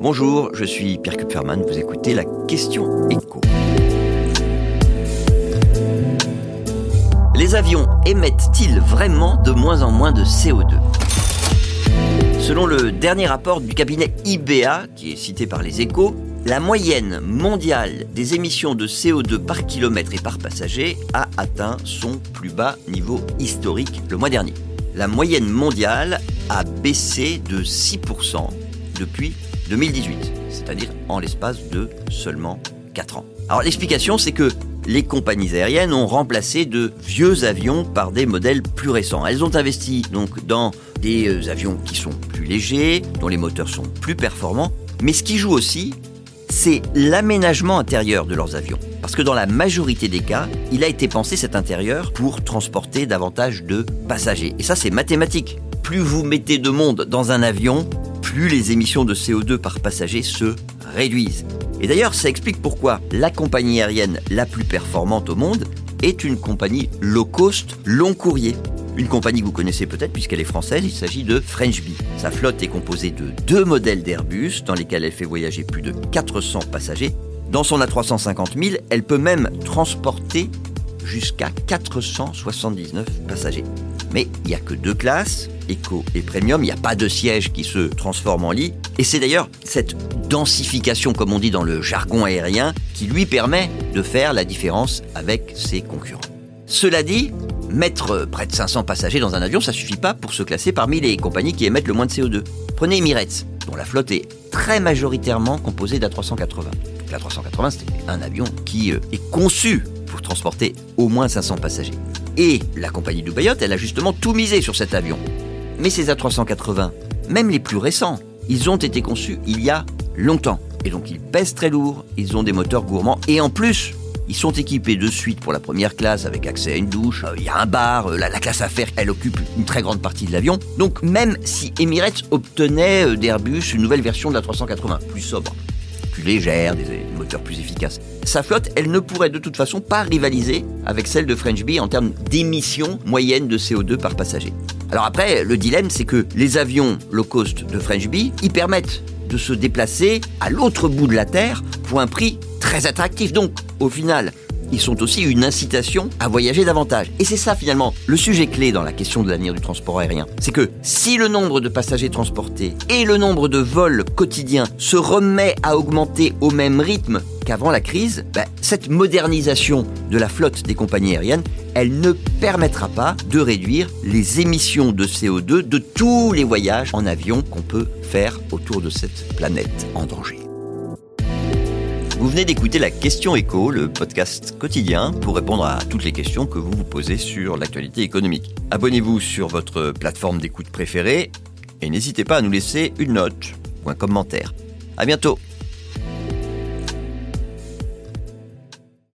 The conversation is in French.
Bonjour, je suis Pierre Kupferman, vous écoutez la question éco. Les avions émettent-ils vraiment de moins en moins de CO2 ? Selon le dernier rapport du cabinet IBA, qui est cité par les échos, la moyenne mondiale des émissions de CO2 par kilomètre et par passager a atteint son plus bas niveau historique le mois dernier. La moyenne mondiale a baissé de 6% depuis 2018, c'est-à-dire en l'espace de seulement 4 ans. Alors l'explication, c'est que les compagnies aériennes ont remplacé de vieux avions par des modèles plus récents. Elles ont investi donc dans des avions qui sont plus légers, dont les moteurs sont plus performants. Mais ce qui joue aussi, c'est l'aménagement intérieur de leurs avions. Parce que dans la majorité des cas, il a été pensé cet intérieur pour transporter davantage de passagers. Et ça, c'est mathématique. Plus vous mettez de monde dans un avion, plus les émissions de CO2 par passager se réduisent. Et d'ailleurs, ça explique pourquoi la compagnie aérienne la plus performante au monde est une compagnie low cost, long courrier. Une compagnie que vous connaissez peut-être puisqu'elle est française, il s'agit de French Bee. Sa flotte est composée de 2 modèles d'Airbus dans lesquels elle fait voyager plus de 400 passagers. Dans son A350 000, elle peut même transporter jusqu'à 479 passagers. Mais il n'y a que 2 classes, éco et premium, il n'y a pas de siège qui se transforme en lit. Et c'est d'ailleurs cette densification, comme on dit dans le jargon aérien, qui lui permet de faire la différence avec ses concurrents. Cela dit, mettre près de 500 passagers dans un avion, ça ne suffit pas pour se classer parmi les compagnies qui émettent le moins de CO2. Prenez Emirates, dont la flotte est très majoritairement composée d'A380. L'A380, c'était un avion qui est conçu pour transporter au moins 500 passagers. Et la compagnie Dubaïot, elle a justement tout misé sur cet avion. Mais ces A380, même les plus récents, ils ont été conçus il y a longtemps. Et donc ils pèsent très lourd, ils ont des moteurs gourmands. Et en plus, ils sont équipés de suite pour la première classe avec accès à une douche. Il y a un bar, la classe affaires, elle occupe une très grande partie de l'avion. Donc même si Emirates obtenait d'Airbus une nouvelle version de l'A380, plus sobre, plus légère, des moteurs plus efficaces, sa flotte, elle ne pourrait de toute façon pas rivaliser avec celle de French Bee en termes d'émissions moyennes de CO2 par passager. Alors après, le dilemme, c'est que les avions low cost de French Bee y permettent de se déplacer à l'autre bout de la Terre pour un prix très attractif. Donc, au final, ils sont aussi une incitation à voyager davantage. Et c'est ça, finalement, le sujet clé dans la question de l'avenir du transport aérien. C'est que si le nombre de passagers transportés et le nombre de vols quotidiens se remet à augmenter au même rythme qu'avant la crise, cette modernisation de la flotte des compagnies aériennes, elle ne permettra pas de réduire les émissions de CO2 de tous les voyages en avion qu'on peut faire autour de cette planète en danger. Vous venez d'écouter la question éco, le podcast quotidien pour répondre à toutes les questions que vous vous posez sur l'actualité économique. Abonnez-vous sur votre plateforme d'écoute préférée et n'hésitez pas à nous laisser une note ou un commentaire. À bientôt.